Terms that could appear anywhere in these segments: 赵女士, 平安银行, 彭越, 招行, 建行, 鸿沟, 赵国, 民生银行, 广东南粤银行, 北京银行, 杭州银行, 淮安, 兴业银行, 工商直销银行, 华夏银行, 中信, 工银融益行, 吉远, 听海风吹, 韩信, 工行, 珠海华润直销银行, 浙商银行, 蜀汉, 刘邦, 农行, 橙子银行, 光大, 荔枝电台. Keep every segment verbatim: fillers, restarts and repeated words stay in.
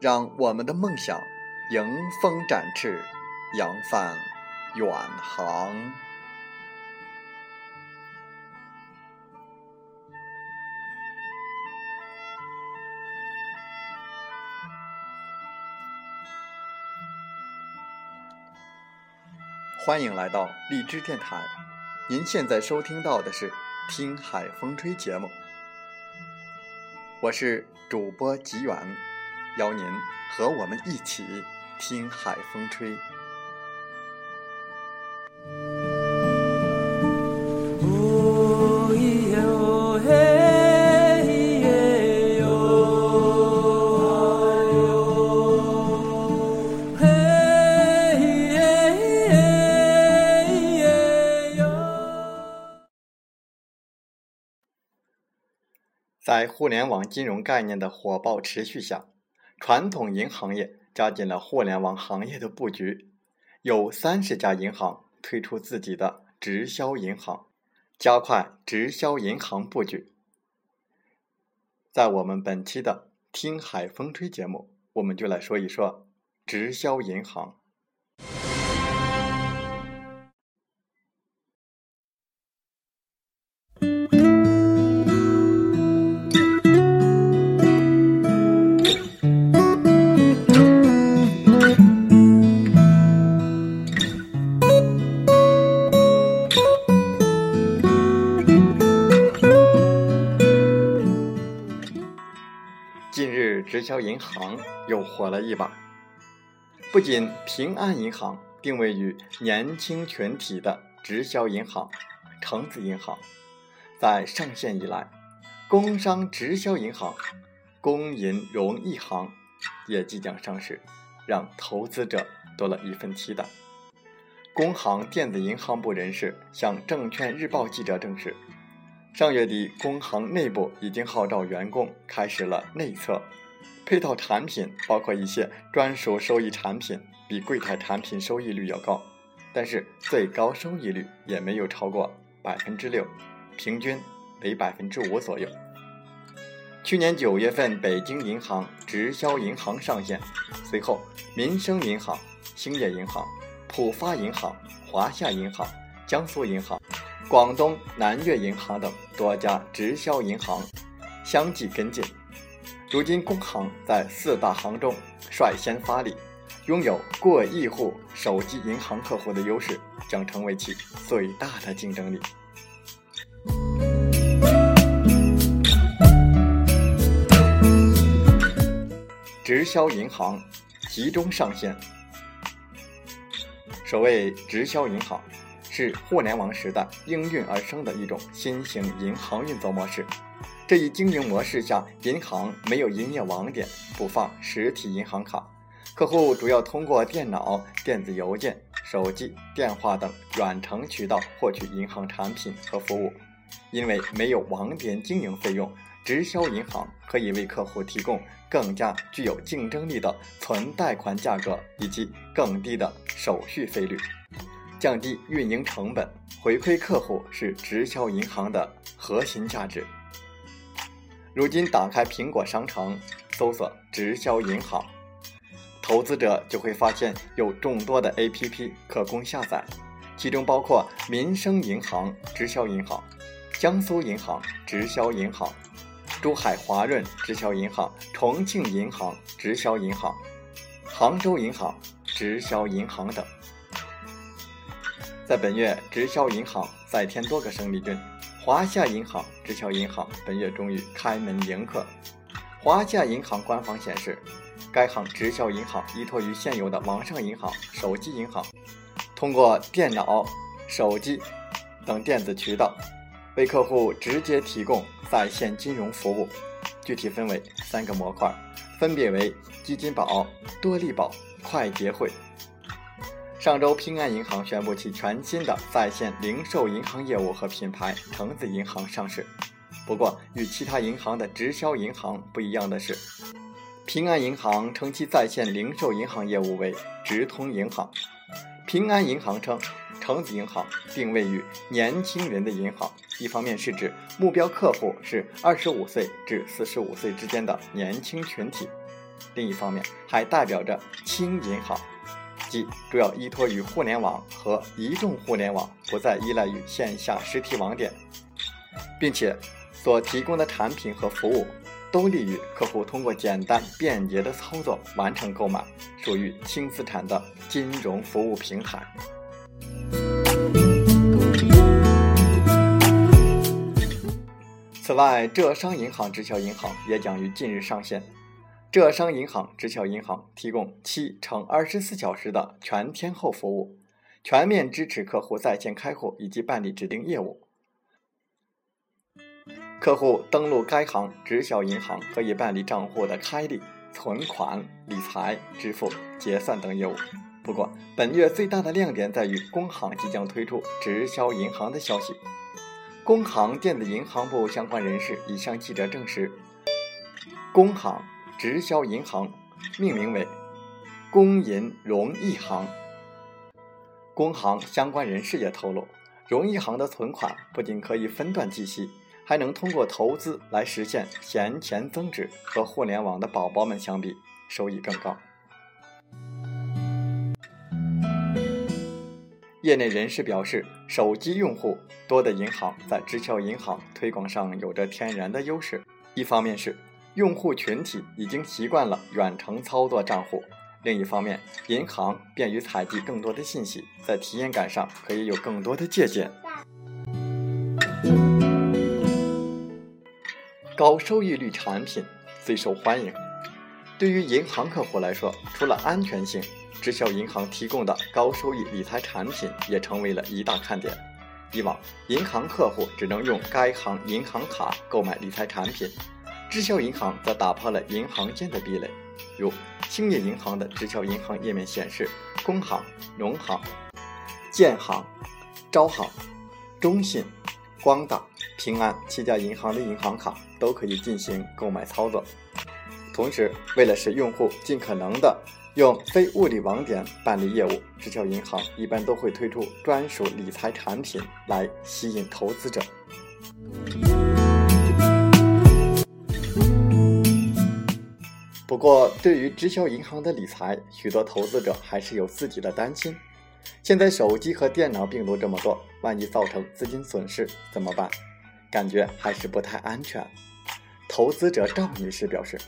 让我们的梦想迎风展翅，扬帆远航。欢迎来到荔枝电台，您现在收听到的是听海风吹节目，我是主播吉远，邀您和我们一起听海风吹。在互联网金融概念的火爆持续下，传统银行业加紧了互联网行业的布局，有三十家银行推出自己的直销银行，加快直销银行布局。在我们本期的听海风吹节目，我们就来说一说直销银行。直销银行又火了一把，不仅平安银行定位于年轻群体的直销银行，橙子银行在上线以来，工商直销银行、工银融一行也即将上市，让投资者多了一份期待。工行电子银行部人士向证券日报记者证实，上月底工行内部已经号召员工开始了内测。配套产品包括一些专属收益产品，比柜台产品收益率要高，但是最高收益率也没有超过 百分之六， 平均为 百分之五 左右。去年九月份北京银行直销银行上线，随后民生银行、兴业银行、浦发银行、华夏银行、江苏银行、广东南粤银行等多家直销银行相继跟进。如今工行在四大行中率先发力，拥有过亿户手机银行客户的优势，将成为其最大的竞争力。直销银行集中上线。所谓直销银行，是互联网时代应运而生的一种新型银行运作模式。这一经营模式下，银行没有营业网点，不放实体银行卡，客户主要通过电脑、电子邮件、手机、电话等远程渠道获取银行产品和服务。因为没有网点经营费用，直销银行可以为客户提供更加具有竞争力的存贷款价格以及更低的手续费率，降低运营成本，回馈客户是直销银行的核心价值。如今打开苹果商城，搜索直销银行，投资者就会发现有众多的 A P P 可供下载，其中包括民生银行直销银行、江苏银行直销银行、珠海华润直销银行、重庆银行直销银行、杭州银行直销银行等。在本月，直销银行再添多个生力军。华夏银行直销银行本月终于开门迎客。华夏银行官方显示，该行直销银行依托于现有的网上银行、手机银行，通过电脑、手机等电子渠道为客户直接提供在线金融服务，具体分为三个模块，分别为基金宝、多利宝、快捷汇。上周平安银行宣布其全新的在线零售银行业务和品牌橙子银行上市。不过与其他银行的直销银行不一样的是，平安银行称其在线零售银行业务为直通银行。平安银行称橙子银行定位于年轻人的银行，一方面是指目标客户是二十五岁至四十五岁之间的年轻群体，另一方面还代表着轻银行，即主要依托于互联网和移动互联网，不再依赖于线下实体网点，并且所提供的产品和服务都利于客户通过简单便捷的操作完成购买，属于轻资产的金融服务平台。此外，浙商银行直销银行也将于近日上线。浙商银行直销银行提供七乘二十四小时的全天候服务，全面支持客户在线开户以及办理指定业务。客户登录该行直销银行可以办理账户的开立、存款、理财、支付、结算等业务。不过本月最大的亮点在于工行即将推出直销银行的消息。工行电子银行部相关人士已向记者证实，工行直销银行命名为工银融益行。工行相关人士也透露，融益行的存款不仅可以分段计息，还能通过投资来实现闲钱增值，和互联网的宝宝们相比，收益更高。业内人士表示，手机用户多的银行在直销银行推广上有着天然的优势。一方面是用户群体已经习惯了远程操作账户，另一方面银行便于采集更多的信息，在体验感上可以有更多的借鉴。高收益率产品最受欢迎。对于银行客户来说，除了安全性，直销银行提供的高收益理财产品也成为了一大看点。以往银行客户只能用该行银行卡购买理财产品，直销银行则打破了银行间的壁垒，如兴业银行的直销银行页面显示，工行、农行、建行、招行、中信、光大、平安七家银行的银行卡都可以进行购买操作。同时，为了使用户尽可能的用非物理网点办理业务，直销银行一般都会推出专属理财产品来吸引投资者。不过，对于直销银行的理财，许多投资者还是有自己的担心。现在手机和电脑病毒这么多，万一造成资金损失怎么办？感觉还是不太安全。投资者赵女士表示，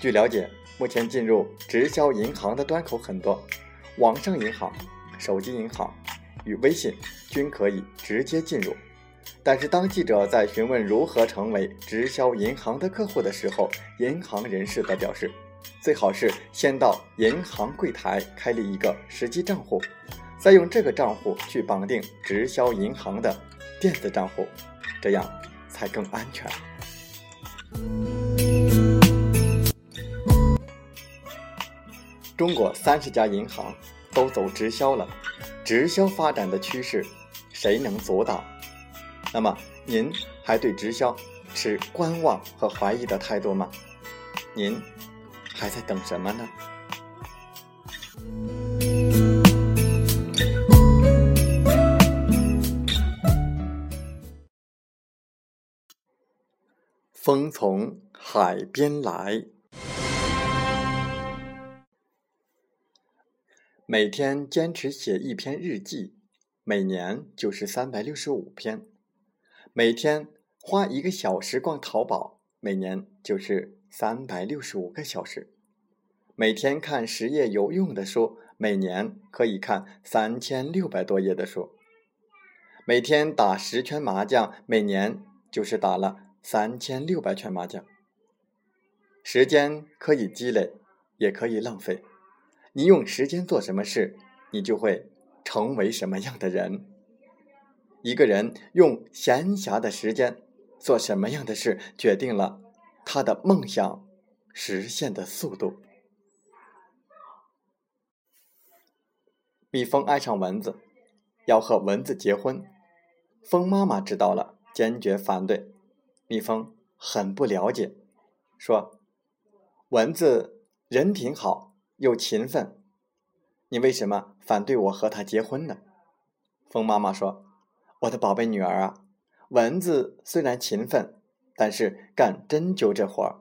据了解，目前进入直销银行的端口很多，网上银行、手机银行与微信均可以直接进入。但是当记者在询问如何成为直销银行的客户的时候，银行人士则表示，最好是先到银行柜台开立一个实际账户，再用这个账户去绑定直销银行的电子账户，这样才更安全。中国三十家银行都走直销了，直销发展的趋势，谁能阻挡？那么，您还对直销持观望和怀疑的态度吗？您还在等什么呢？风从海边来。每天坚持写一篇日记，每年就是三百六十五篇。每天花一个小时逛淘宝，每年就是三百六十五个小时。每天看十页有用的书，每年可以看三千六百多页的书。每天打十圈麻将，每年就是打了三千六百圈麻将。时间可以积累，也可以浪费。你用时间做什么事，你就会成为什么样的人。一个人用闲暇的时间做什么样的事决定了他的梦想实现的速度。蜜蜂爱上蚊子，要和蚊子结婚。蜂妈妈知道了，坚决反对。蜜蜂很不了解，说：“蚊子人挺好，又勤奋，你为什么反对我和他结婚呢？”蜂妈妈说：“我的宝贝女儿啊，蚊子虽然勤奋，但是干针灸这活儿，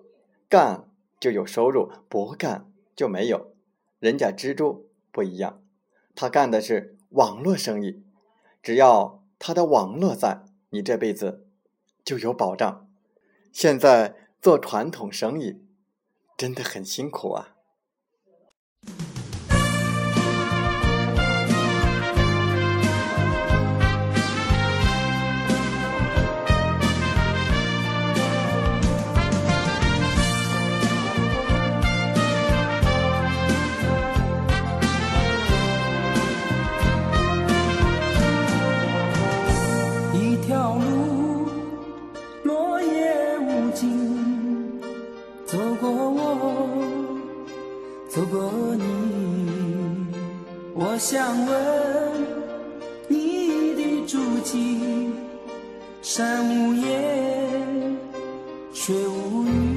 干就有收入，不干就没有。人家蜘蛛不一样，他干的是网络生意，只要他的网络在，你这辈子就有保障。现在做传统生意真的很辛苦啊。”走过你，我想问你的足迹，山无言，水无语。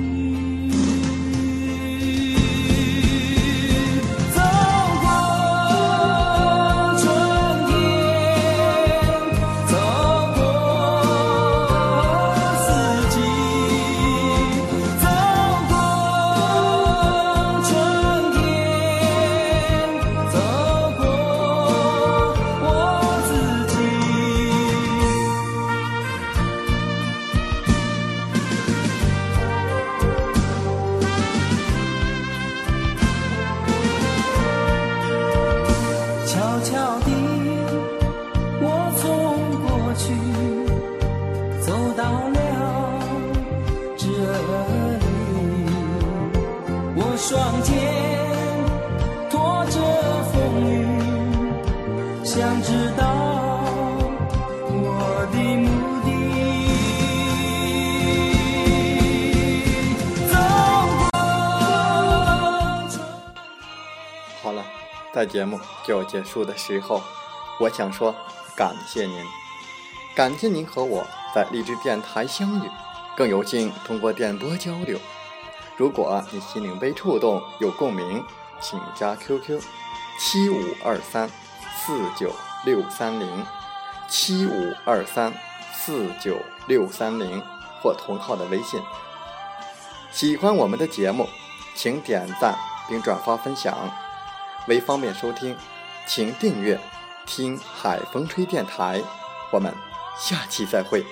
走过春天，走过四季，走过春。双肩拖着风雨，想知道我的目的。走过。好了，在节目就要结束的时候，我想说感谢您，感谢您和我在励志电台相遇，更有幸通过电波交流。如果你心灵被触动有共鸣，请加 Q Q 七五二三四九六三零七五二三四九六三零或同号的微信。喜欢我们的节目，请点赞并转发分享。为方便收听，请订阅听海风吹电台。我们下期再会。